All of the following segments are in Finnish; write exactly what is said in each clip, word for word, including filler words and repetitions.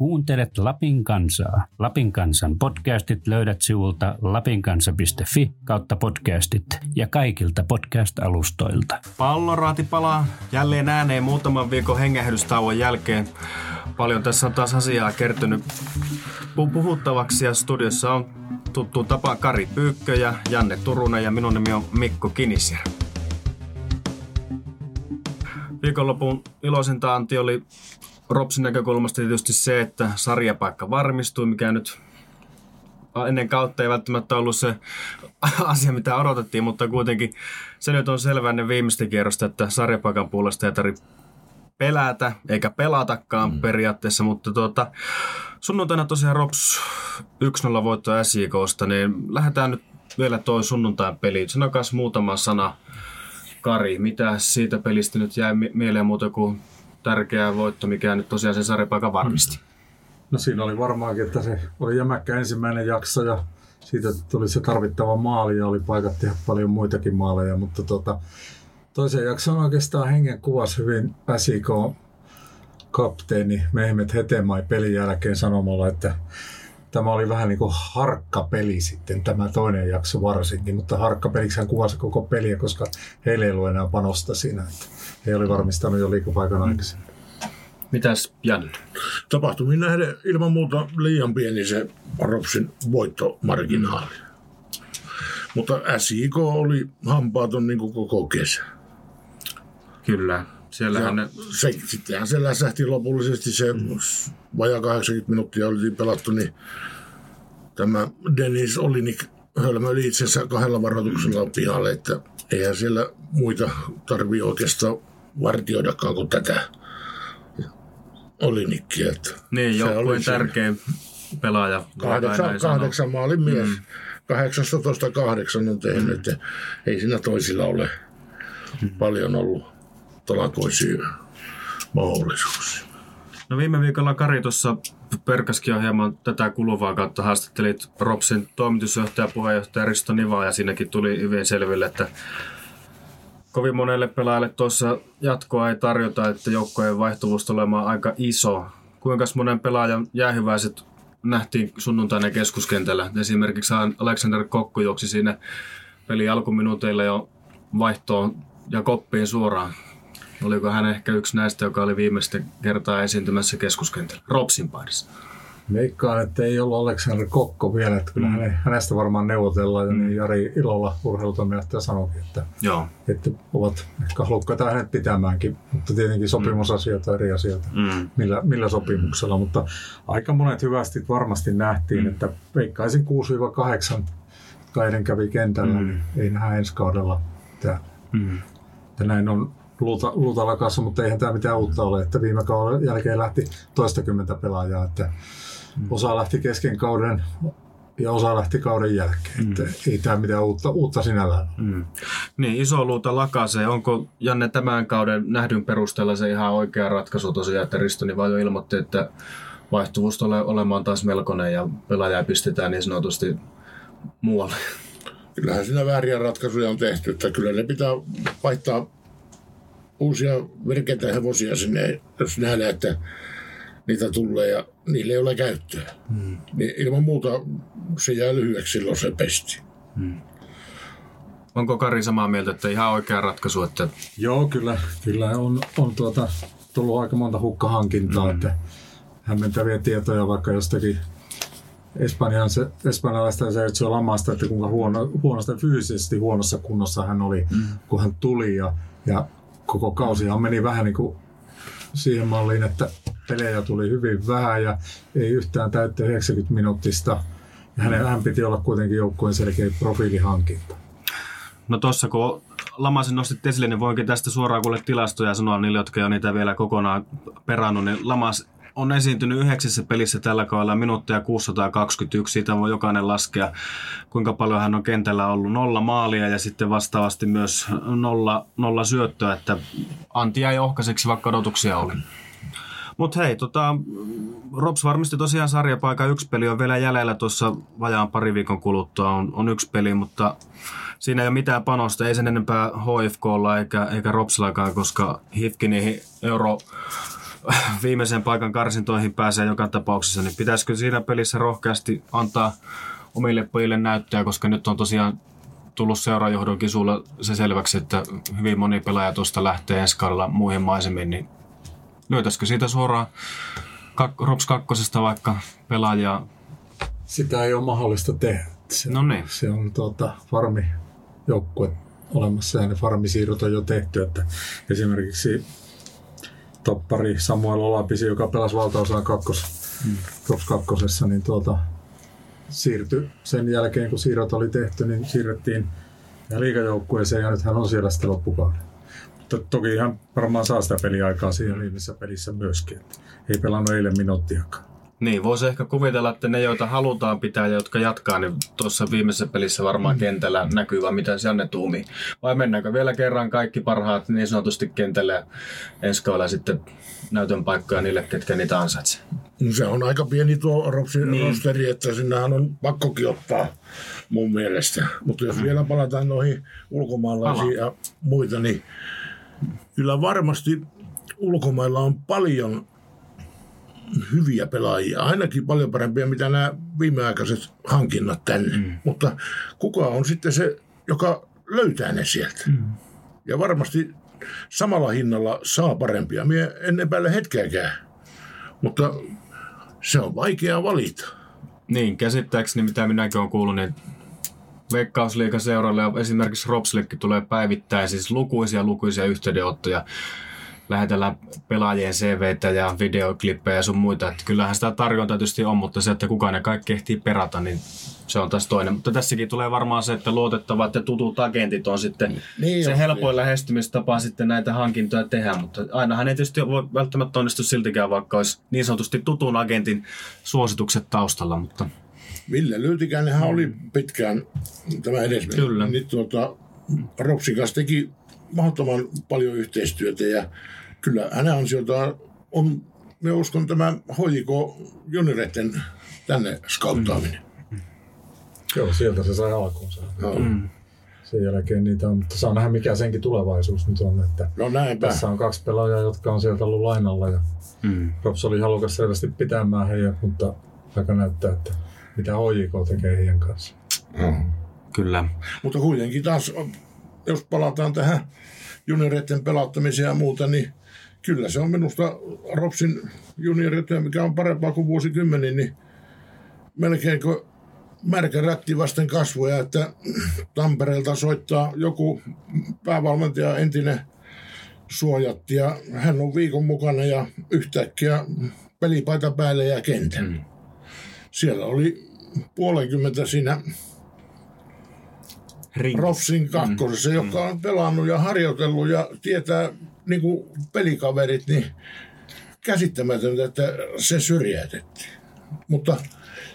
Kuuntelet Lapin kansaa. Lapin kansan podcastit löydät sivulta lapinkansa.fi kautta podcastit ja kaikilta podcast-alustoilta. Palloraati palaa jälleen ääneen muutaman viikon hengähdystauon jälkeen. Paljon tässä on taas asiaa kertynyt puhuttavaksi ja studiossa on tuttuun tapaan Kari Pyykkö ja Janne Turunen ja minun nimi on Mikko Kinisjärvi. Viikonlopun iloisinta anti oli Ropsin näkökulmasta tietysti se, että sarjapaikka varmistui, mikä nyt ennen kautta ei välttämättä ollut se asia, mitä odotettiin, mutta kuitenkin se nyt on selvä ennen viimeistä kierrosta, että sarjapaikan puolesta ei tarvitse pelätä eikä pelatakaan mm. periaatteessa, mutta tuota, sunnuntaina tosiaan Rops yksi nolla voitto S J K:sta, niin lähdetään nyt vielä toi sunnuntain peliin. Sanokaa muutama sana, Kari, mitä siitä pelistä nyt jäi mieleen muuta kuin tärkeä voitto, mikä nyt tosiaan sen sarjapaikan varmisti? No siinä oli varmaankin, että se oli jämäkkä ensimmäinen jakso ja siitä tuli se tarvittava maali ja oli paikat tehdä paljon muitakin maaleja, mutta tuota, toisen jakson oikeastaan hengen kuvasi hyvin S J K:n kapteeni Mehmet Hetemai pelin jälkeen sanomalla, että tämä oli vähän niin kuin harkkapeli sitten, tämä toinen jakso varsinkin, mutta harkkapeliksihän kuvasi koko peliä, koska heillä ei ollut enää panosta siinä. Että he oli varmistanut jo liikapaikan aikaisemmin. Mitäs Janne? Tapahtumiin nähden ilman muuta liian pieni se Ropsin voittomarginaali. Mutta S J K oli hampaaton niin kuin koko kesä. Kyllä. Se, sittenhän se läsähti lopullisesti, se mm. vajaa kahdeksankymmentä minuuttia oli pelattu, niin tämä Dennis Olinik hölmöili itsensä kahdella varoituksella pihalle, että eihän siellä muita tarvitse oikeastaan vartioidakaan kuin tätä Olinikkiä. Niin, joukkueen tärkein pelaaja. Kahdeksan, kahdeksan maalin mies, mm. kahdeksantoista kahdeksan on tehnyt, mm. ei siinä toisilla ole mm. paljon ollut talakoisia mahdollisuuksia. No viime viikolla Kari tuossa perkaskin jo hieman tätä kuluvaa kautta, haastattelit Ropsin toimitusjohtaja ja puheenjohtaja Risto Nivaa ja siinäkin tuli hyvin selville, että kovin monelle pelaajalle tuossa jatkoa ei tarjota, että joukkojen vaihtuvuus tulee olemaan aika iso. Kuinka monen pelaajan jäähyväiset nähtiin sunnuntaina Keskuskentällä? Esimerkiksi Aleksander Kokko juoksi siinä pelin alkuminuuteilla jo vaihtoon ja koppiin suoraan. Oliko hän ehkä yksi näistä, joka oli viimeistä kertaa esiintymässä Keskuskentällä, Ropsin paidassa? Meikkaan, että ei ollut Aleksander Kokko vielä. Että kyllä mm. hänestä varmaan neuvotellaan ja niin Jari ilolla urheilutoimijohtaja sanoikin, että, että ovat ehkä halukkaita hänet pitämäänkin. Mutta tietenkin sopimusasioita mm. eri asioita, mm. millä, millä sopimuksella. Mm. Mutta aika monet hyvästit varmasti nähtiin, mm. että veikkaisin kuusi kahdeksan, jotka eilen kävi kentällä, mm. niin ei nähdä ensi kaudella. Että, mm. että näin on Luuta, luutalla kanssa, mutta eihän tämä mitään uutta ole, että viime kauden jälkeen lähti toistakymmentä pelaajaa, että osa lähti kesken kauden ja osa lähti kauden jälkeen, mm. että ei tämä mitään uutta, uutta sinällään ole. Mm. Niin, iso luuta lakasee. Onko, Janne, tämän kauden nähdyn perusteella se ihan oikea ratkaisu tosiaan, että Risto Niva jo ilmoitti, että vaihtuvuus tulee olemaan taas melkoinen ja pelaajaa pistetään niin sanotusti muualle? Kyllähän siinä vääriä ratkaisuja on tehty, että kyllä ne pitää vaihtaa uusia virkeitä hevosia sinne, jos nähdään, että niitä tulee ja niille ei ole käyttöä. Mm. Niin ilman muuta se jää lyhyeksi silloin se pesti. Mm. Onko Kari samaa mieltä, että ihan oikea ratkaisu? Että... Joo, kyllä. Kyllä on, on tuota, tullut aika monta hukkahankintaa. Mm. Että hämmentäviä tietoja vaikka jostakin espanjalaista Sergio Lamasta, että kuinka huono, huonosta, fyysisesti huonossa kunnossa hän oli, mm. kun hän tuli ja, ja koko kausihan meni vähän niin kuin siihen malliin, että pelejä tuli hyvin vähän ja ei yhtään täyttä yhdeksänkymmentä minuuttista. Hänen hän piti olla kuitenkin joukkueen selkeä profiilihankinta. No tuossa kun Lamasen nostit esille, niin voinkin tästä suoraan kuulla tilastoja ja sanoa niille, jotka ei ole niitä vielä kokonaan perannut. Niin Lamas on esiintynyt yhdeksässä pelissä tällä kaudella minuuttia kuusisataakaksikymmentäyksi. Siitä voi jokainen laskea, kuinka paljon hän on kentällä ollut. Nolla maalia ja sitten vastaavasti myös nolla, nolla syöttöä. Että anti jäi ohkaiseksi, vaikka odotuksia oli. Mutta hei, tota, Rops varmisti tosiaan sarjapaikan. Yksi peli on vielä jäljellä tuossa vajaan pari viikon kuluttua. On, on yksi peli, mutta siinä ei ole mitään panosta. Ei sen enempää H I F K:lla eikä, eikä Ropsillakaan, koska H I F K niihin euro... viimeisen paikan karsintoihin pääsee joka tapauksessa, niin pitäisikö siinä pelissä rohkeasti antaa omille pojille näyttöä, koska nyt on tosiaan tullut seuraajohdonkin sulla se selväksi, että hyvin moni pelaaja tuosta lähtee ensi kaudella muihin maisemiin, niin löytäisikö siitä suoraan kak- Rops kakkosesta vaikka pelaajaa? Sitä ei ole mahdollista tehdä. Se, no niin. Se on tuota, farmi joukkue olemassa ja ne farmisiirrot on jo tehty. Että esimerkiksi toppari Samuel Olapisi, joka pelasi valtaosaan kakkos, mm. Rops kakkosessa, niin tuota, siirtyi sen jälkeen, kun siirrot oli tehty, niin siirrettiin liigajoukkueeseen ja nyt hän on siellä sitten loppukauden. Mutta toki hän varmaan saa sitä peliaikaa siinä viimeisessä pelissä myöskin. Ei pelannut eilen minuuttiakaan. Niin, voisi ehkä kuvitella, että ne, joita halutaan pitää ja jotka jatkaa, niin tuossa viimeisessä pelissä varmaan kentällä näkyy, vai miten Janne tuumii? Vai mennäänkö vielä kerran kaikki parhaat niin sanotusti kentälle ja ensi kaudella sitten näytön paikkoja niille, ketkä niitä ansaitsee? No se on aika pieni tuo Ropsin niin. rosteri, että sinnehän on pakkokin ottaa mun mielestä. Mutta jos vielä palataan noihin ulkomaalaisiin ja muita, niin kyllä varmasti ulkomailla on paljon hyviä pelaajia, ainakin paljon parempia, mitä nämä viimeaikaiset hankinnat tänne. Mm. Mutta kuka on sitten se, joka löytää ne sieltä? Mm. Ja varmasti samalla hinnalla saa parempia. Mie en epäile hetkeäkään, mutta se on vaikea valita. Niin, käsittääkseni mitä minäkin olen kuullut, niin Veikkausliigan seuralle ja esimerkiksi Ropsillekin tulee päivittäin siis lukuisia lukuisia yhteydenottoja. Lähetellään pelaajien C V:tä ja videoklippejä ja sun muita. Että kyllähän sitä tarjontaa tietysti on, mutta se, että kukaan ne kaikki ehtii perata, niin se on taas toinen. Mutta tässäkin tulee varmaan se, että luotettavat ja tutut agentit on sitten niin se on, helpoin niin. lähestymistapa sitten näitä hankintoja tehdä. Mutta ainahan ei tietysti voi välttämättä onnistu siltikään, vaikka olisi niin sanotusti tutun agentin suositukset taustalla. Mutta Ville Lyytikäinenhän mm. oli pitkään tämä edesmennyt. Kyllä. Nyt tuota, Ropsikas teki mahdottoman paljon yhteistyötä ja kyllä hänen ansiotaan on, me uskon, tämä H J K junioreiden tänne skauttaaminen. Mm. Joo, sieltä se sai alkuunsa. No. Mm. Sen jälkeen niitä on, mutta saa nähdä mikä senkin tulevaisuus nyt on. Että no näinpä. Tässä on kaksi pelaajaa, jotka on sieltä ollut lainalla ja mm. Rops oli halukas selvästi pitämään heidän, mutta aika näyttää, että mitä H J K tekee heidän kanssa. Mm. Kyllä. Mutta kuitenkin taas, jos palataan tähän junioreiden pelauttamiseen ja muuta, niin kyllä se on minusta Ropsin junioreiden, mikä on parempaa kuin vuosikymmeniä, niin melkein kuin märkä rätti vasten kasvoja, että Tampereelta soittaa joku päävalmentaja, entinen suojatti, ja hän on viikon mukana ja yhtäkkiä pelipaita päälle ja kentän. Siellä oli puolenkymmentä siinä Ring. Ropsin kakkosessa, mm. joka on pelannut ja harjoitellut ja tietää niin kuin pelikaverit, niin käsittämätöntä, että se syrjäytettiin. Mutta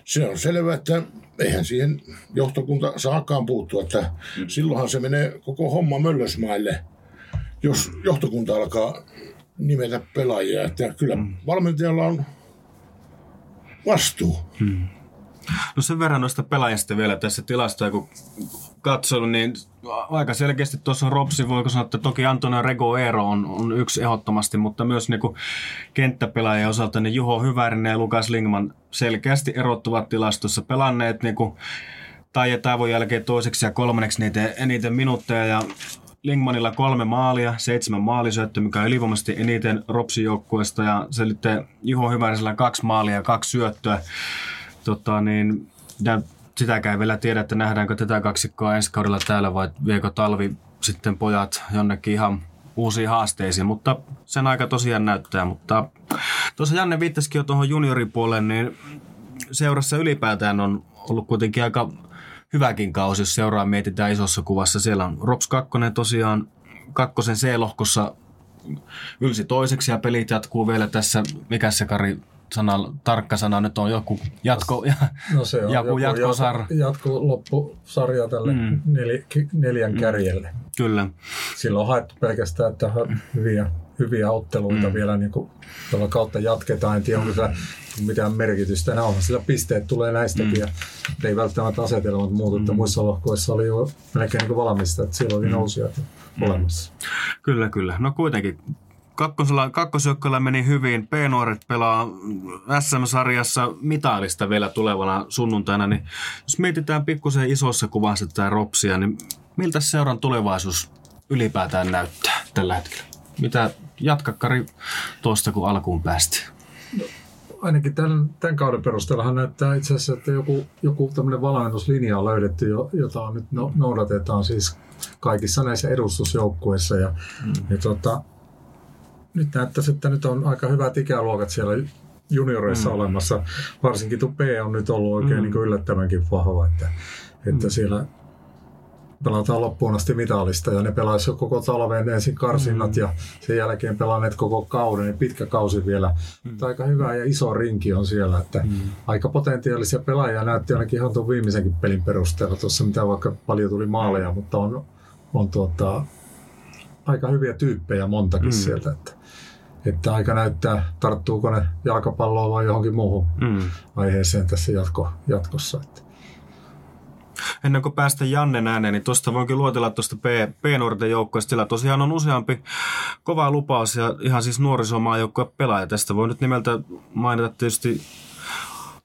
se on selvä, että eihän siihen johtokunta saakaan puuttua, että mm. silloinhan se menee koko homma möllösmaille, jos johtokunta alkaa nimetä pelaajia. Että kyllä mm. valmentajalla on vastuu. Mm. No sen verran noista pelaajista vielä tässä tilastoja, kun katsoin, niin aika selkeästi tuossa on Ropsi, voiko sanoa, että toki Antonio Regoero on, on yksi ehdottomasti, mutta myös niin kuin kenttäpelaajien osalta niin Juho Hyvärinen ja Lukas Lingman selkeästi erottuvat tilastossa pelanneet niin kuin tai ja Taivon jälkeen toiseksi ja kolmanneksi niitä eniten minuutteja ja Lingmanilla kolme maalia, seitsemän maalisyöttöä, mikä on ylivoimaisesti eniten Ropsin joukkueesta ja sitten Juho Hyvärisellä kaksi maalia ja kaksi syöttöä. Tota, niin, sitäkään ei vielä tiedä, että nähdäänkö tätä kaksikkoa ensi kaudella täällä vai viekö talvi sitten pojat jonnekin ihan uusiin haasteisiin, mutta sen aika tosiaan näyttää. Mutta tuossa Janne viittasikin jo tuohon junioripuoleen, niin seurassa ylipäätään on ollut kuitenkin aika hyväkin kausi, jos seuraa mietitään isossa kuvassa. Siellä on Rops kakkonen tosiaan kakkosen C-lohkossa ylsi toiseksi ja pelit jatkuu vielä tässä, mikä se Kari sana, tarkka sana nyt on joku jatko, no se on joku, joku jatkosarja. Jatko loppusarja tälle mm. nel, neljän mm. kärjelle. Kyllä. Sillä on haettu pelkästään, että hyviä, hyviä otteluita mm. vielä niin kuin, jolla kautta jatketaan. En tiedä, onko sillä mitään merkitystä enää on. Sillä pisteet tulee näistäkin mm. ja ei välttämättä asetelmat muutu. Mm. Muissa lohkoissa oli jo melkein niin valmista, että siellä oli nousijoita mm. olemassa. Kyllä, kyllä. No kuitenkin. Kakkosjoukkueella meni hyvin. P-nuoret pelaa S M-sarjassa mitallista vielä tulevana sunnuntaina. Niin jos mietitään pikkusen isossa kuvassa tätä Ropsia, niin miltä seuran tulevaisuus ylipäätään näyttää tällä hetkellä? Mitä jatka, Kari, tuosta kun alkuun päästiin? No, ainakin tämän, tämän kauden perusteellahan näyttää itse asiassa, että joku, joku tämmöinen valmennuslinja on löydetty, jota nyt noudatetaan siis kaikissa näissä edustusjoukkueissa. Ja, mm. ja tuota, nyt näyttäisi, että nyt on aika hyvät ikäluokat siellä junioreissa mm. olemassa. Varsinkin tuo P on nyt ollut oikein mm. niin kuin yllättävänkin vahva, että, että mm. siellä pelataan loppuun asti mitallista ja ne pelaisivat koko talven ensin karsinnat mm. ja sen jälkeen pelaaneet koko kauden, niin pitkä kausi vielä. Mm. Mutta aika hyvä ja iso rinki on siellä, että mm. aika potentiaalisia pelaajia näytti ainakin ihan tuon viimeisenkin pelin perusteella tuossa, mitä vaikka paljon tuli maaleja, mutta on, on tuota, aika hyviä tyyppejä montakin mm. sieltä, että, että aika näyttää, tarttuuko ne jalkapalloon vai johonkin muuhun mm. aiheeseen tässä jatko, jatkossa. Että. Ennen kuin päästä Jannen ääneen, niin tuosta voinkin luotella tuosta P-nuorten joukkueesta. Sillä tosiaan on useampi kova lupaus ja ihan siis nuorisomaajoukkoja pelaaja. Tästä voi nyt nimeltä mainita tietysti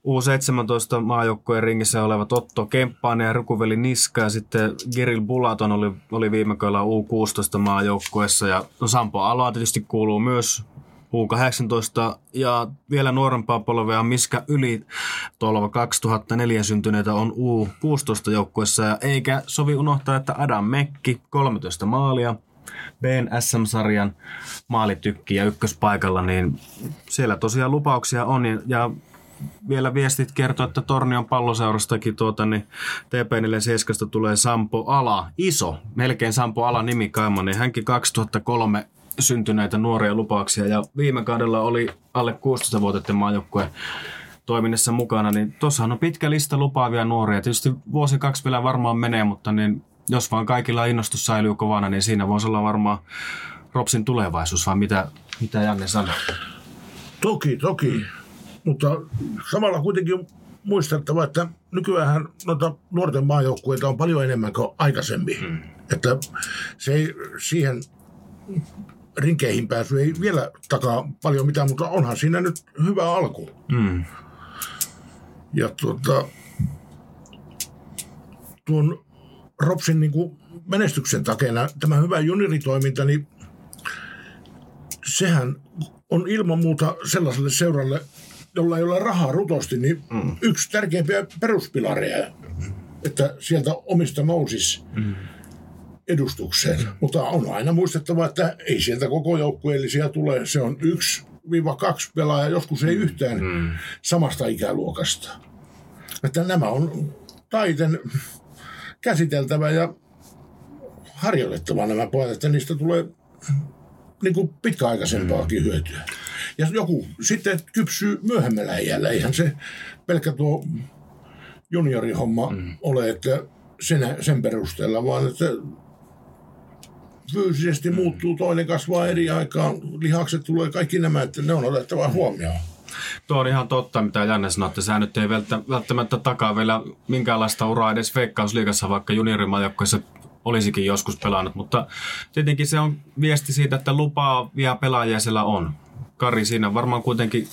U seitsemäntoista maajoukkojen ringissä olevat Otto Kemppainen ja rukuveli Niska. Ja sitten Kirill Bulaton oli, oli viime kaudella U kuusitoista maajoukkueessa. Ja Sampo Ala tietysti kuuluu myös U kahdeksantoista ja vielä nuorempaa polvea Miska yli tolva kaksituhattaneljä syntyneitä on U kuusitoista joukkueessa ja eikä sovi unohtaa, että Adam Mekki kolmetoista maalia, B S M-sarjan maalitykki ja ykköspaikalla, niin siellä tosiaan lupauksia on ja, ja vielä viestit kertoo, että Tornion palloseurastakin tuota, niin T P neljäkymmentäseitsemän tulee Sampo Ala, iso, melkein Sampo Ala nimi kaima, niin hänkin kaksituhattakolme syntyneitä nuoria lupauksia ja viime kaudella oli alle kuusitoistavuotiaiden maajoukkueen toiminnassa mukana, niin tuossahan on pitkä lista lupaavia nuoria. Tietysti vuosi kaksi vielä varmaan menee, mutta niin jos vaan kaikilla innostus säilyy kovana, niin siinä voisi olla varmaan Ropsin tulevaisuus, vai mitä, mitä Janne sanoo? Toki, toki, mutta samalla kuitenkin muistettava, että nykyäänhän noita nuorten maajoukkueita on paljon enemmän kuin aikaisemmin, hmm. että se ei siihen rinkeihin pääsy ei vielä takaa paljon mitään, mutta onhan siinä nyt hyvä alku. Mm. Ja tuota, tuon Ropsin niin kuin menestyksen takana tämä hyvä junioritoiminta, niin sehän on ilman muuta sellaiselle seuralle, jolla ei ole rahaa rutosti, niin mm. yksi tärkeimpiä peruspilareja, että sieltä omista nousisi. Mm. edustukseen, mutta on aina muistettava, että ei sieltä koko joukkueellisia tule. Se on yksi viiva kaksi pelaajaa, joskus ei yhtään mm. samasta ikäluokasta. Että nämä on taiten käsiteltävä ja harjoitettava nämä pojat, että niistä tulee niin kuin pitkäaikaisempaakin hyötyä. Ja joku sitten kypsyy myöhemmällä iällä. Eihän se pelkkä tuo juniorihomma mm. ole, että sen, sen perusteella, vaan että fyysisesti muuttuu, toinen kasvaa eri aikaan, lihakset tulee, kaikki nämä, että ne on otettava huomioon. Tuo on ihan totta, mitä Janne sanoi, että sä nyt ei välttämättä takaa vielä minkäänlaista uraa edes Veikkausliigassa, vaikka juniorimajoukkueessa olisikin joskus pelannut, mutta tietenkin se on viesti siitä, että lupaavia pelaajia siellä on. Kari, siinä varmaan kuitenkin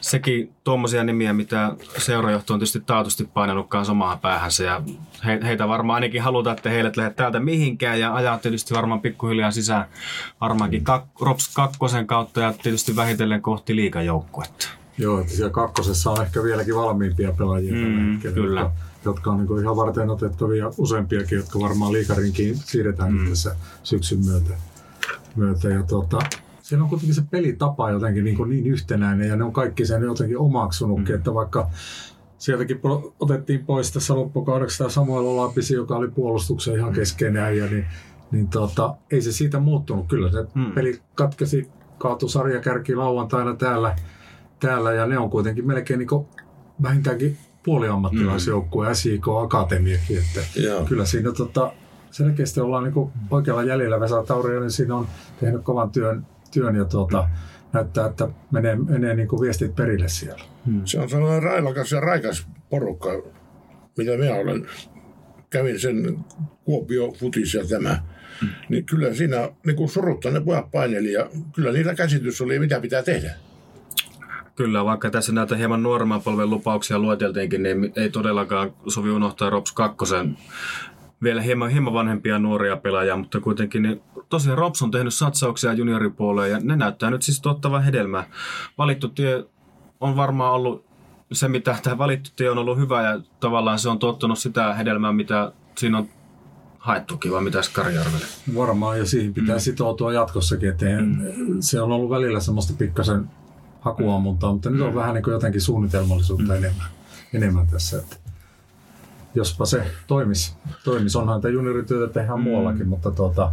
sekin tuommoisia nimiä, mitä seurajohto on tietysti taatusti painanutkaan omaan päähänsä. Ja he, heitä varmaan ainakin halutaan, että heille lähde täältä mihinkään ja ajaa tietysti varmaan pikkuhiljaa sisään varmaankin kak, Rops kakkosen kautta ja tietysti vähitellen kohti liigajoukkuetta. Joo, että siellä kakkosessa on ehkä vieläkin valmiimpia pelaajia mm, tällä hetkellä, kyllä. Jotka, jotka on niin ihan varten otettavia useampiakin, jotka varmaan liigarinkiin siirretään mm. tässä syksyn myötä. myötä ja tuota, siinä on kuitenkin se pelitapa jotenkin niin, kuin niin yhtenäinen ja ne on kaikki sen jotenkin omaksunutkin, mm. että vaikka sieltäkin otettiin pois tässä loppukaudeksi tämä Samuel Olapisi, joka oli puolustuksen ihan keskeinen äijä, niin, niin tota, ei se siitä muuttunut. Kyllä se mm. peli katkesi, kaatui sarjakärki lauantaina täällä, täällä ja ne on kuitenkin melkein niin kuin vähintäänkin puoliammattilaisjoukkue, mm. S J K Akatemiakin, että yeah. kyllä siinä tota, selkeästi ollaan niin kuin oikealla jäljellä. Vesa Tauriainen siinä on tehnyt kovan työn työn ja tuota, näyttää, että menee, menee niin kuin viestit perille siellä. Hmm. Se on sellainen railakas ja raikas porukka, mitä minä olen kävin sen Kuopio-futis ja tämä, mm. niin kyllä siinä niin surutta ne pojat paineli ja kyllä niillä käsitys oli, mitä pitää tehdä. Kyllä, vaikka tässä näitä hieman nuoremman polven lupauksia luoteltiinkin, niin ei todellakaan sovi unohtaa Rops kakkosen vielä hieman, hieman vanhempia nuoria pelaajia, mutta kuitenkin niin tosiaan Rops on tehnyt satsauksia junioripuoleen ja ne näyttää nyt siis tuottavan hedelmää. Valittu tie on varmaan ollut se, mitä tämä valittu tie on ollut hyvä ja tavallaan se on tuottanut sitä hedelmää, mitä siinä on haettukin, vai mitäs Kari arvelee? Varmaan, ja siihen pitää mm. sitoutua jatkossakin, että mm. se on ollut välillä semmoista pikkasen hakuammuntaa, mutta nyt on vähän niin kuin jotenkin suunnitelmallisuutta mm. enemmän, enemmän tässä. Että jospa se toimisi. Toimis. Onhan tämä juniorityötä tehdään mm. muuallakin, mutta tuota,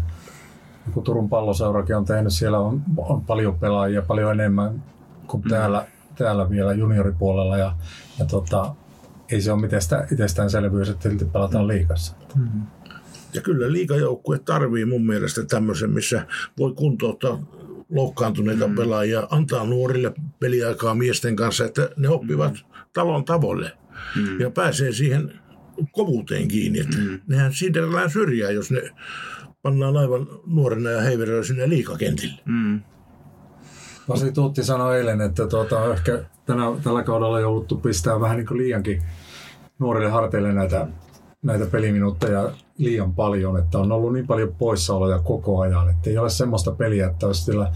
kun Turun Palloseurakin on tehnyt, siellä on, on paljon pelaajia, paljon enemmän kuin mm. täällä, täällä vielä junioripuolella. Ja, ja tota, ei se ole mitestä, itsestäänselvyys, että silti pelataan liigassa. Mm. Ja kyllä liigajoukkue tarvii mun mielestä tämmöisen, missä voi kuntouttaa loukkaantuneita mm. pelaajia, antaa nuorille peliaikaa miesten kanssa, että ne oppivat talon tavoille mm. ja pääsee siihen kovuuteen kiinni. Että mm. nehän siirrellään syrjää, jos ne pannaan aivan nuorena ja heiverellä sinne liikakentille. Mm. Pasi Tuutti sanoi eilen, että tuota, ehkä tänä, tällä kaudella jouduttu pistää vähän niin kuin liiankin nuorille harteille näitä, näitä peliminuutteja liian paljon, että on ollut niin paljon poissaoloja koko ajan, että ei ole semmoista peliä, että olisi sillä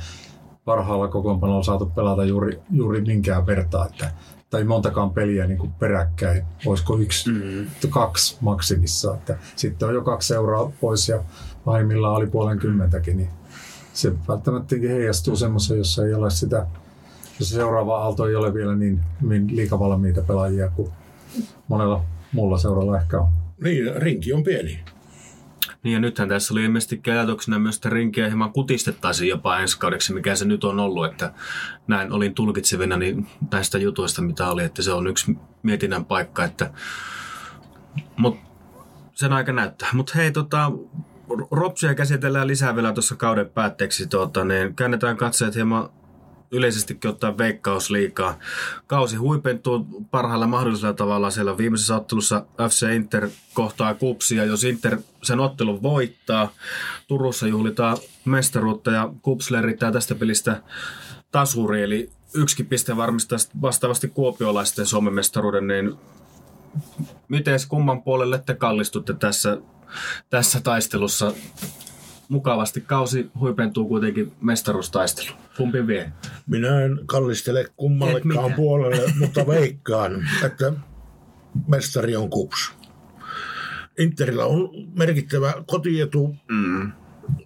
parhaalla kokoonpanolla saatu pelata juuri, juuri minkään vertaa, että, tai montakaan peliä niin kuin peräkkäin, olisiko yksi, mm. kaksi maksimissa, että sitten on jo kaksi seuraa pois ja pahimmillaan oli puolenkymmentäkin, niin se välttämättä heijastuu semmoisen, jossa ei ole sitä, jos seuraava aalto ei ole vielä niin, niin liikavalmiita pelaajia kuin monella muulla seuralla ehkä on. Niin, rinki on pieni. Niin ja nythän tässä oli ilmeisesti ajatuksena myös, että rinkiä hieman kutistettaisiin jopa ensi kaudeksi, mikä se nyt on ollut, että näin olin tulkitsevina niin näistä jutuista, mitä oli, että se on yksi mietinnän paikka, että mut sen aika näyttää. Mutta hei, tota, Ropsia käsitellään lisää vielä tuossa kauden päätteeksi, tuota, niin käännetään katseet hieman yleisestikin ottaa Veikkausliigaa. Kausi huipentuu parhaalla mahdollisella tavalla. Siellä viimeisessä ottelussa F C Inter kohtaa KuPSia. Jos Inter sen ottelun voittaa, Turussa juhlitaan mestaruutta ja KuPS leirittää tästä pelistä tasuri. Eli yksikin piste varmistaa vastaavasti kuopiolaisten Suomen mestaruuden. Niin miten kumman puolelle te kallistutte tässä, tässä taistelussa? Mukavasti kausi huipentuu kuitenkin mestaruustaistelu. Kumpi vie? Minä en kallistele kummallekaan puolelle, mutta veikkaan, että mestari on KuPS. Interillä on merkittävä kotietu, mm.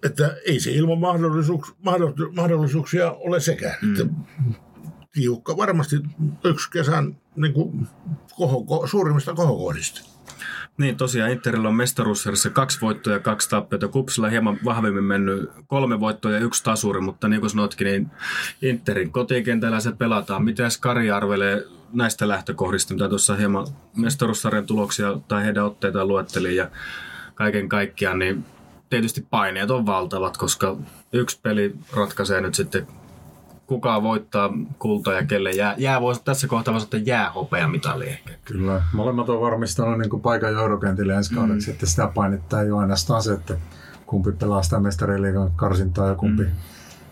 että ei se ilman mahdollisuuksia, mahdollisuuksia ole sekään. Mm. Tiukka varmasti yksi kesän niin kuin, kohoko, suurimmista kohokohdista. Niin tosiaan Interillä on mestaruussarjassa kaksi voittoa ja kaksi tappiota. KuPSilla hieman vahvemmin mennyt kolme voittoa ja yksi tasuri, mutta niin kuin sanoitkin, niin Interin kotikentällä se pelataan. Mitäs Kari arvelee näistä lähtökohdista, mitä tuossa hieman mestaruussarjan tuloksia tai heidän otteitaan luetteli ja kaiken kaikkiaan, niin tietysti paineet on valtavat, koska yksi peli ratkaisee nyt sitten kuka voittaa kultaa ja kelle jää, jää voi, tässä kohtaa voisi ottaa jäähopeamitali ehkä. Kyllä, molemmat on varmistanut niin kuin paikan jourokentille ensi kaudeksi, mm. että sitä painetta ei ole ainoastaan se, että kumpi pelaa sitä mestariliigan karsintaa ja kumpi, mm.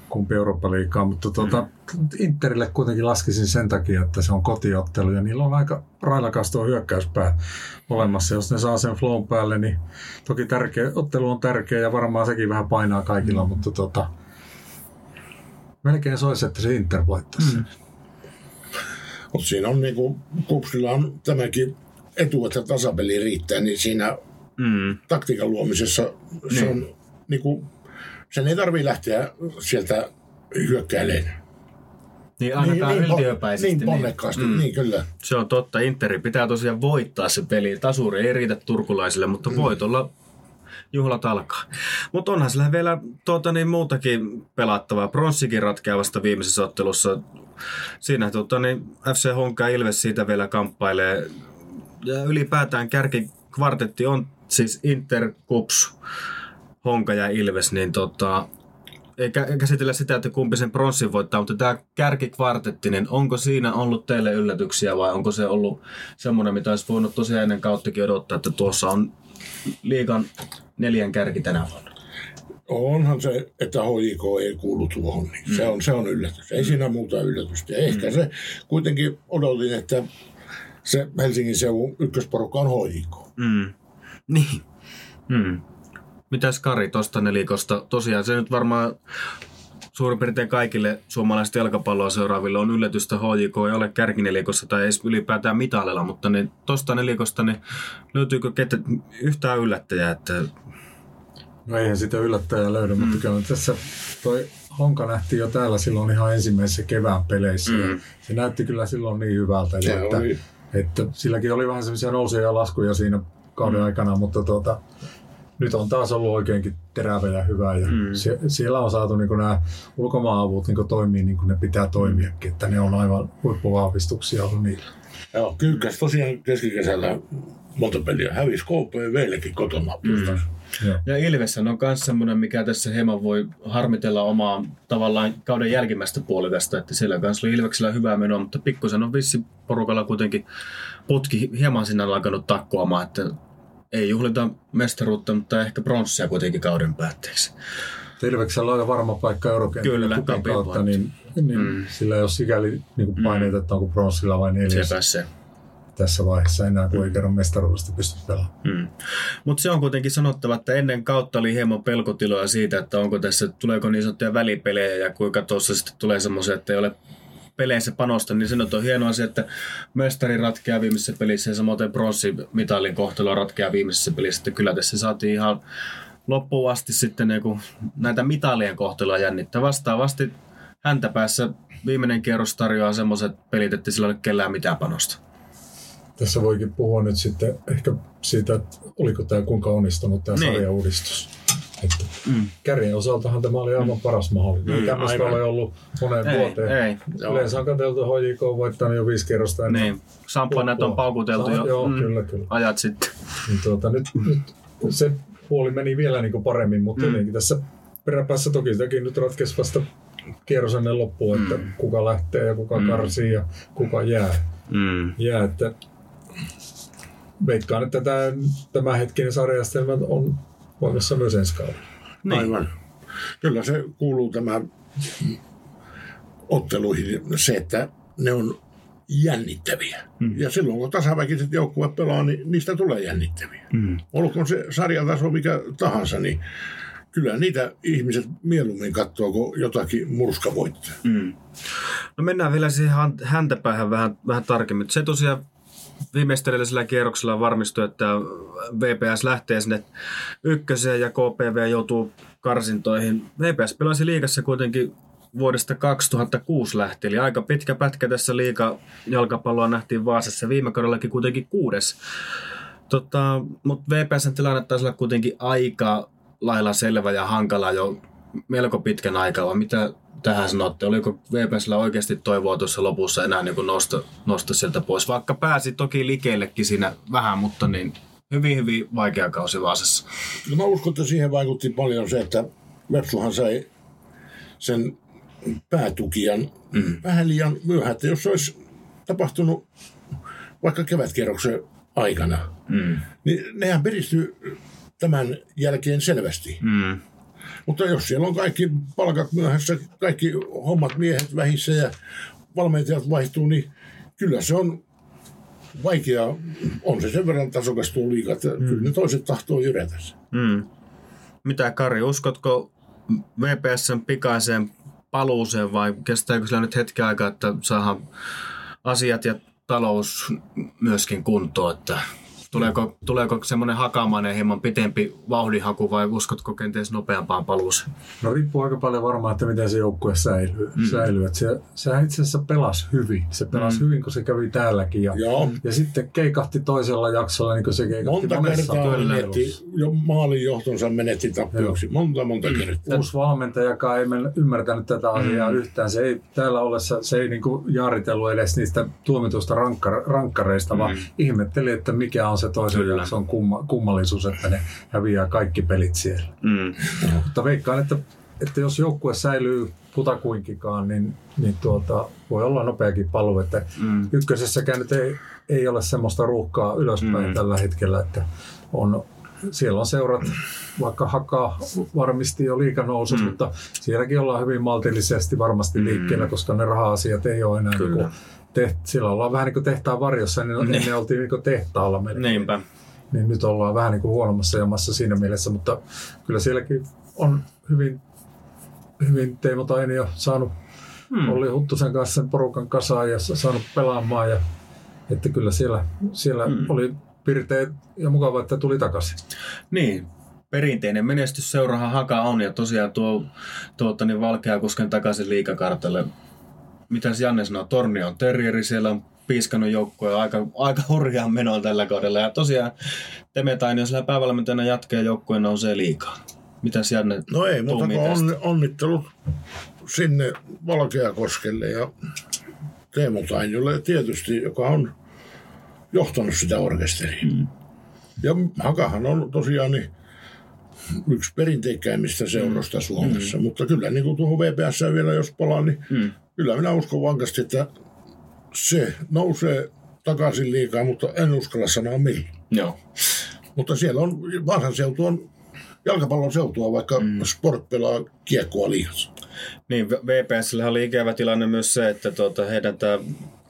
kumpi Eurooppa-liigaa, mutta tuota, mm. Interille kuitenkin laskisin sen takia, että se on kotiottelu ja niillä on aika railakas tuo hyökkäyspää olemassa, jos ne saa sen flown päälle, niin toki tärkeä, ottelu on tärkeä ja varmaan sekin vähän painaa kaikilla, mm. mutta tuota, melkein se olisi, että se Inter voittaisi. Mm. Mutta siinä on niin kuin, KuPSilla on tämäkin etu, että tasapeli riittää, niin siinä mm. taktiikan luomisessa se mm. on, niin kuin, sen ei tarvitse lähteä sieltä hyökkäilemään. Niin ainakaan niin, yltiöpäisesti. Niin ponnekkaasti, niin, mm. niin kyllä. Se on totta, Interi pitää tosiaan voittaa se peli. Tasuri ei riitä turkulaisille, mutta mm. voitolla juhlat alkaa. Mutta onhan sillä vielä tuota, niin, muutakin pelattavaa. Pronssikin ratkeaa vasta viimeisessä ottelussa. Siinä tuota, niin, F C Honka ja Ilves siitä vielä kamppailee. Ja ylipäätään kärkikvartetti on siis Inter, KuPS, Honka ja Ilves. Niin, tota, ei käsitellä sitä, että kumpi sen pronssin voittaa, mutta tämä kärkikvartettinen, onko siinä ollut teille yllätyksiä vai onko se ollut semmoinen, mitä olisi voinut tosiaan ennen kauttakin odottaa, että tuossa on liigan neljän kärki tänä vuonna? Onhan se, että H J K ei kuulu tuohon, niin mm. se, on, se on yllätys. Ei siinä muuta yllätystä. Ehkä mm. se kuitenkin odotin, että se Helsingin seudun ykkösporukka on H J K. Mm. Niin. Mm. Mitäs Kari tuosta nelikosta? Tosiaan se nyt varmaan suurin piirtein kaikille suomalaiset jalkapalloa seuraaville on yllätystä. H J K ei ole kärkinelikossa tai edes ylipäätään mitallilla, mutta niin tuosta nelikosta niin löytyykö ketä, yhtään yllättäjää? Että... No eihän sitä yllättäjää löydy, mm. mutta kyllä tässä toi Honka nähti jo täällä silloin ihan ensimmäisessä kevään peleissä. Mm. Se näytti kyllä silloin niin hyvältä, että, että silläkin oli vähän semmoisia nousuja ja laskuja siinä kauden mm. aikana, mutta tuota... Nyt on taas ollut oikeinkin terävä ja hyvä ja mm. sie- siellä on saatu niinku nämä ulkomaanavut niinku toimii niin kuin ne pitää toimiakin, että ne on aivan huippuvahvistuksia ollut niillä. Joo, Kyykkäs tosiaan keskikesällä monta peliä hävisi K P V:llekin kotona. Mm. Ja Ilves on myös semmoinen, mikä tässä hieman voi harmitella omaa tavallaan kauden jälkimmäistä puolivesta, että siellä kanssa oli Ilveksellä hyvää menoa, mutta pikkusen on vissi porukalla kuitenkin potki hieman sinne alkanut takkoamaan, että ei juhlita mestaruutta, mutta ehkä bronssia kuitenkin kauden päätteeksi. Ilveksellä on varma paikka eurokenttien kukin kautta, niin, niin mm. sillä ei ole sikäli niin paineita, että onko bronssilla vai neljäs. Tässä vaiheessa enää, kun mm. ei kerran mestaruudesta pystyt pelaamaan. Mm. Mutta se on kuitenkin sanottava, että ennen kautta oli hieman pelkotiloja siitä, että onko tässä, tuleeko niin sanottuja välipelejä ja kuinka tuossa sitten tulee semmoisia, että ei ole peleissä panosta, niin sen on hieno asia, että mestari ratkeaa viimeisessä pelissä ja samoin bronssimitalin kohtalo ratkeaa viimeisessä pelissä. Että kyllä tässä saatiin ihan loppuun asti sitten näitä mitalien kohtaloa jännittää. Vastaavasti häntä päässä viimeinen kierros tarjoaa semmoiset pelit, että sillä ei ole kellään mitään panosta. Tässä voikin puhua nyt sitten ehkä siitä, että oliko tämä kuinka onnistunut tämä niin. sarjauudistus. Että mm. Kärjen osaltahan tämä oli aivan mm. paras mahdollinen. Mm, Tämmöistä ei ollut moneen ei, vuoteen. Ei, yleensä on katseltu H J K voittanut jo viisi kerrosta ennen. Niin. Samppanat on paukuteltu Sa- jo mm. kyllä, kyllä. ajat sitten. Niin tuota, nyt, nyt se puoli meni vielä niin kuin paremmin, mutta mm. tässä peräpäässä toki sitäkin nyt ratkesi vasta kierros ennen loppuun, mm. että kuka lähtee ja kuka mm. karsii ja kuka jää. Mm. jää että veikkaan, että tämä, tämä hetkinen sarjastelma on voimassa myös ensi kaudella. Niin. Aivan. Kyllä se kuuluu tämä otteluihin se, että ne on jännittäviä. Mm. Ja silloin kun tasaväkiset joukkueet pelaa, niin niistä tulee jännittäviä. Mm. Olkoon se sarjataso mikä tahansa, niin kyllä niitä ihmiset mieluummin katsoo, kun jotakin murska voittaa. Mm. No mennään vielä siihen häntäpäähän vähän, vähän tarkemmin. Se tosiaan viimeistelellisellä kierroksella varmistui, että V P S lähtee sinne ykköseen ja K P V joutuu karsintoihin. V P S pelasi liigassa kuitenkin vuodesta kaksituhattakuusi lähti, eli aika pitkä pätkä tässä liiga jalkapalloa nähtiin Vaasassa. Viime kaudellakin kuitenkin kuudes. Tota, mutta V P S:n tilanne taisi olla kuitenkin aika lailla selvä ja hankala jo melko pitkän aikaa. Mitä tähän sanotte? Oliko V P S:llä oikeasti toivoa tuossa lopussa enää niin nosta, nosta sieltä pois? Vaikka pääsi toki likeellekin siinä vähän, mutta niin hyvin, hyvin vaikea kausi Vaasassa. No mä uskon, että siihen vaikutti paljon se, että Vepsuhan sai sen päätukijan mm. vähän liian myöhään. Että jos se olisi tapahtunut vaikka kevätkierroksen aikana, mm. niin nehän peristyi tämän jälkeen selvästi. Mm. Mutta jos siellä on kaikki palkat myöhässä, kaikki hommat miehet vähissä ja valmentajat vaihtuu, niin kyllä se on vaikea. On se sen verran tasokas tuo liiga, että mm. kyllä ne toiset tahtoo jyrätä. Mm. Mitä Kari, uskotko V P S:n pikaiseen paluuseen vai kestääkö sillä nyt hetki aikaa, että saadaan asiat ja talous myöskin kuntoon? Että... Tuleeko, tuleeko semmoinen hakamainen hieman pitempi vauhdinhaku vai uskotko kenties nopeampaan paluuseen? No riippuu aika paljon varmaan, että miten se joukkue säilyy. Mm. säilyy. Se, sehän itse asiassa pelasi hyvin. Se pelasi mm. hyvin, kun se kävi täälläkin. Ja, ja sitten keikahti toisella jaksolla, niin kuin se keikahti monta monessa kertaa. Jo maalin johtonsa menetti tappioksi. Monta, monta kertaa. Uusi valmentajakaan ei ymmärtänyt tätä asiaa mm. yhtään. Se ei täällä ollessa, se ei niin kuin jaaritellut edes niistä tuomituista rankkar, rankkareista, vaan mm. ihmetteli, että mikä on se toisen jakson kumma, kummallisuus, että ne häviää kaikki pelit siellä. Mm. Mutta veikkaan, että että jos joukkue säilyy kutakuinkikaan, niin, niin tuota, voi olla nopeakin paluu. Että mm. ykkösessäkään nyt ei, ei ole semmoista ruuhkaa ylöspäin mm. tällä hetkellä, että on, siellä on seurat, vaikka Haka varmasti jo liikanousus, mm. mutta sielläkin ollaan hyvin maltillisesti varmasti liikkeellä, mm. koska ne raha-asiat ei ole enää. Niin kuin teht, siellä ollaan vähän niin kuin tehtaan varjossa, niin ne, ne oltiin niin kuin tehtaalla melkein. Niinpä. Niin nyt ollaan vähän niin kuin huonommassa jamassa siinä mielessä, mutta kyllä sielläkin on hyvin, hyvin Teemo Tainio saanut hmm. Olli Huttusen kanssa sen porukan kasaan ja saanut pelaamaan. Ja, että kyllä siellä, siellä hmm. oli pirteet ja mukava, että tuli takaisin. Niin, perinteinen menestysseurahan Haka on ja tosiaan tuo, tuo niin Valkeakosken takaisin liigakartalle. Mitäs Janne sanoo, Tornio on terrieri, siellä on piiskannut joukkoja aika, aika hurjaan menoon tällä kaudella. Ja tosiaan Teemo Tainio sillä päävalmentajana jatkaa joukkoja nousee liikaa. Mitäs Janne? No ei, mutta on, onnittelut sinne Valkeakoskelle ja Teemo Tainiolle tietysti, joka on johtanut sitä orkesteria. Mm. Ja Hakahan on tosiaan niin yksi perinteikkäimmistä seuroista Suomessa, mm. mutta kyllä niin kuin tuohon V P S:ään vielä jos palaan, niin mm. kyllä minä uskon vankasti, että se nousee takaisin liikaa, mutta en uskalla sanoa milloin. Joo. Mutta siellä on, Vaasan seutu on jalkapallon seutua, vaikka mm. Sport pelaa kiekkoa liigassa. Niin, V P S:llä oli ikävä tilanne myös se, että tuota, heidän tämä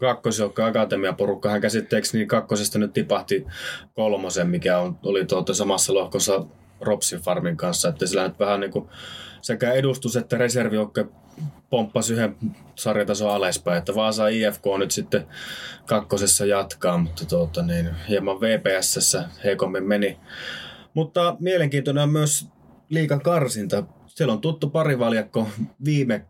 kakkosjoukkojen akatemiaporukkahan käsitteeksi, niin kakkosesta nyt tipahti kolmosen, mikä on, oli tuota, samassa lohkossa Ropsin farmin kanssa. Että sillä nyt vähän niin kuin sekä edustus että reservijoukkoja pomppasi yhden sarjatason alaspäin, että Vaasa I F K nyt sitten kakkosessa jatkaa, mutta tuota, niin, hieman V P S:ssä heikommin meni. Mutta mielenkiintoinen on myös liigakarsinta. Siellä on tuttu parivaljakko viime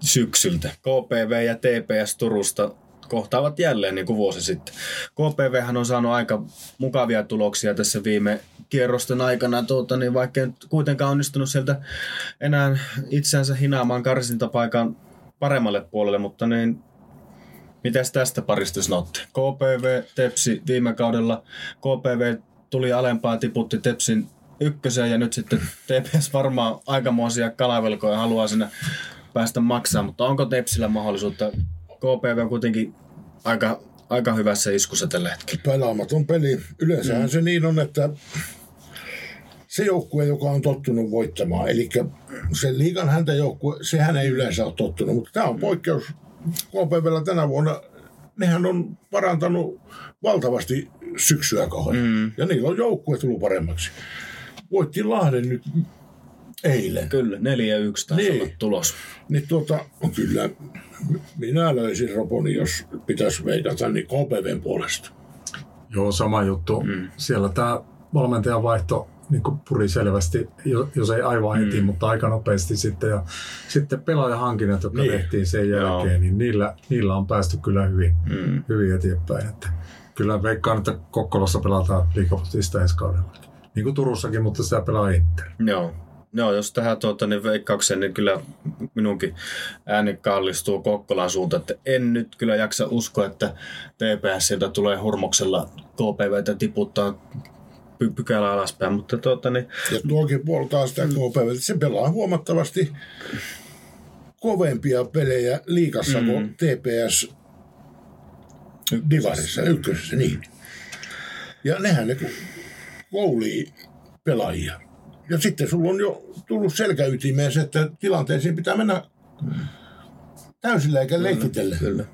syksyltä. K P V ja T P S Turusta kohtaavat jälleen niin kuin vuosi sitten. K P V:hän on saanut aika mukavia tuloksia tässä viime kierrosten aikana, tuota, niin vaikka ei kuitenkaan onnistunut sieltä enää itseänsä hinaamaan karsintapaikan paremmalle puolelle, mutta niin mitäs tästä parista sanotte? K P V tepsi viime kaudella, K P V tuli alempaa, tiputti Tepsin ykköseen ja nyt sitten T P S varmaan aikamoisia kalavelkoja haluaa sinne päästä maksamaan, mutta onko Tepsillä mahdollisuutta? K P V on kuitenkin aika, aika hyvässä iskussa tällä hetkellä. Pelaamaton peli. Yleensähän mm. se niin on, että se joukkue, joka on tottunut voittamaan, eli se liigan häntä joukkue, sehän ei yleensä ole tottunut, mutta tämä on poikkeus K P V:llä tänä vuonna. Nehän on parantanut valtavasti syksyä kohden. Mm. Ja niillä on joukkue tullut paremmaksi. Voitti Lahden nyt eilen. Kyllä, neljä yksi taisi niin olla tulos. Niin tuota, kyllä minä löysin Roponi, jos pitäisi veidata, niin K P V:n puolesta. Joo, sama juttu. Mm. Siellä tämä valmentajan vaihto niin puri selvästi, jos ei aivan heti, mm. mutta aika nopeasti sitten. Ja sitten pelaajahankinnat, jotka niin tehtiin sen jälkeen, niin niillä, niillä on päästy kyllä hyvin, mm. hyvin eteenpäin. Että kyllä veikkaan, että Kokkolassa pelataan liikapotista ensi kaudella. Niin kuin Turussakin, mutta sitä pelaa Inter. Joo. Joo, jos tähän tuota, niin veikkaukseen, niin kyllä minunkin ääni kallistuu Kokkolan suuntaan, että en nyt kyllä jaksa uskoa, että T P S sieltä tulee hurmoksella K P V:tä tiputtaa pykälä alaspäin. Mutta tuota, niin ja tuokin puoltaa sitä K P V:tä. Se pelaa huomattavasti kovempia pelejä liigassa mm. kuin T P S divarissa, ykkösessä, niin. Ja nehän ne koulii pelaajia. Ja sitten sulla on jo tullut selkäytimeen se, että tilanteisiin pitää mennä täysillä eikä leikitellä. Kyllä.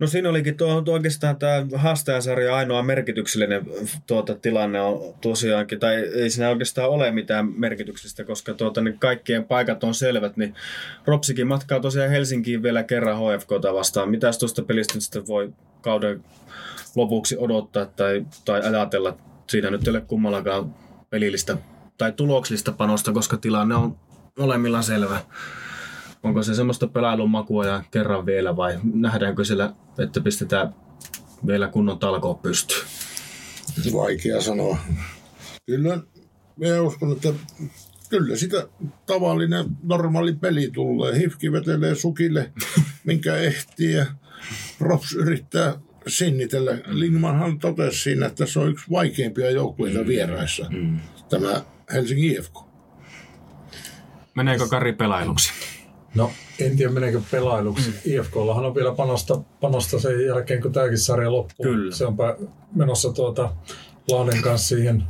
No siinä olikin tuo, tuo oikeastaan tämä haastajasarja ainoa merkityksellinen tuota, tilanne on tosiaankin, tai ei siinä oikeastaan ole mitään merkityksellistä, koska tuota, niin kaikkien paikat on selvät, niin Ropsikin matkaa tosiaan Helsinkiin vielä kerran H F K:ta vastaan. Mitäs tuosta pelistä sitten voi kauden lopuksi odottaa tai, tai ajatella? Siinä nyt ei ole kummallakaan pelillistä tai tuloksellista panosta, koska tilanne on molemmilla selvä. Onko se semmoista pelailun makua ja kerran vielä vai nähdäänkö siellä, että pistetään vielä kunnon talkoon pystyyn? Vaikea sanoa. Kyllä minä uskon, että kyllä sitä tavallinen normaali peli tulee. H I F K vetelee sukille, minkä ehtii ja Rops yrittää sinnitellä. Lingmanhan totesi siinä, että se on yksi vaikeimpia joukkueita vieraissa, mm. tämä Helsingin I F K. Meneekö Kari pelailuksi? No, en tiedä meneekö pelailuksi. Mm. I F K:llahan on vielä panosta, panosta sen jälkeen, kun tämäkin sarja loppuu. Kyllä. Se on menossa tuota Lahden kanssa siihen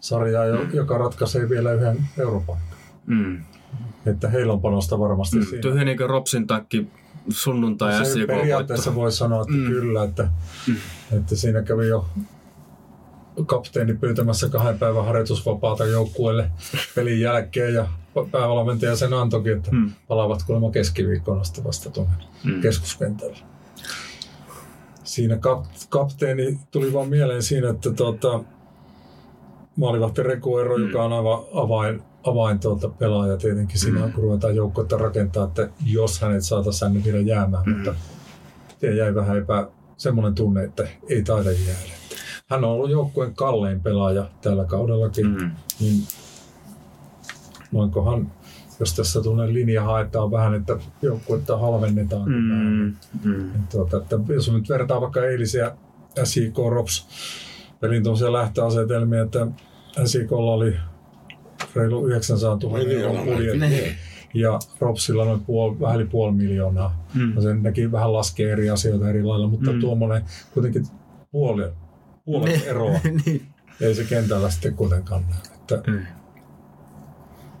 sarjaan, mm. joka ratkaisee vielä yhden europaikan. Mm. Että heillä on panosta varmasti mm. siinä. Tyhjenikö Ropsin takki sunnuntai ja S J K? Periaatteessa voi sanoa, että mm. kyllä, että, mm. että siinä kävi jo kapteeni pyytämässä kahden päivän harjoitusvapaata joukkueelle pelin jälkeen ja päävalmentaja sen antoikin, että mm. palaavat kuulemma keskiviikkoon asti vasta tuonne mm. keskuskentälle. Siinä kap, kapteeni tuli vaan mieleen siinä, että tuota, maalivahti Reguero, mm. joka on aivan avain, avain tuota pelaaja tietenkin siinä, mm. kun ruvetaan joukkuetta rakentaa, että jos hänet saataisiin niin vielä jäämään, mm. mutta jäi vähän epä, semmoinen tunne, että ei taida jäädä. Hän on ollut joukkueen kallein pelaaja tällä kaudellakin, mm. niin noinkohan, jos tässä tunnen linja haetaan vähän, että joukkuetta halvennetaan. Mm. Mm. Tuota, että jos nyt vertaa vaikka eilisiä S J K Rops pelin tuollaisia lähtöasetelmia, että S J K:lla oli reilu yhdeksänsataa tuhatta euroa budjetti ja Ropsilla noin puoli, vähän yli puoli miljoonaa. Mm. No sen näki vähän laskee eri asioita eri lailla, mutta mm. tuommoinen kuitenkin puoli. Puolet eroa. Niin. Ei se kentällä sitten kuitenkaan näy. Mm.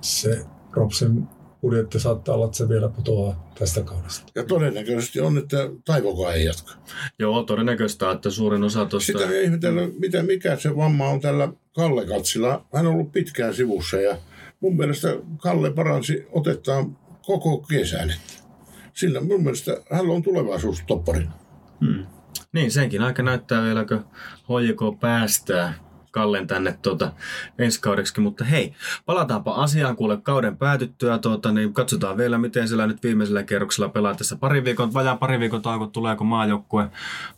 Se Ropsin budjetti saattaa olla, että se vielä putoaa tästä kaudesta. Ja todennäköisesti on, että Taivokaa ei jatka. Joo, todennäköistä, että suurin osa tuosta... Sitä ei ihmetellä, mitä, mikä se vamma on tällä Kalle Katsilla. Hän on ollut pitkään sivussa ja mun mielestä Kalle paransi otettaan koko kesän. Sillä mun mielestä hän on tulevaisuus topparina. Mm. Niin, senkin aika näyttää vielä, kun H J K päästää Kallen tänne tuota, ensi kaudeksi. Mutta hei, palataanpa asiaan kuule kauden päätyttyä. Tuota, niin katsotaan vielä, miten siellä nyt viimeisellä kierroksella pelaa tässä pari viikon, vajaan pari viikon tauko tulee, kun maajoukkue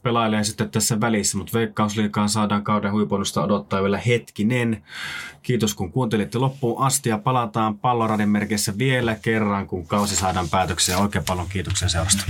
pelailee sitten tässä välissä. Mutta Veikkausliigaan saadaan kauden huipennusta odottaa vielä hetkinen. Kiitos kun kuuntelitte loppuun asti ja palataan Palloraadin merkissä vielä kerran, kun kausi saadaan päätökseen. Oikein paljon kiitoksia seurasta.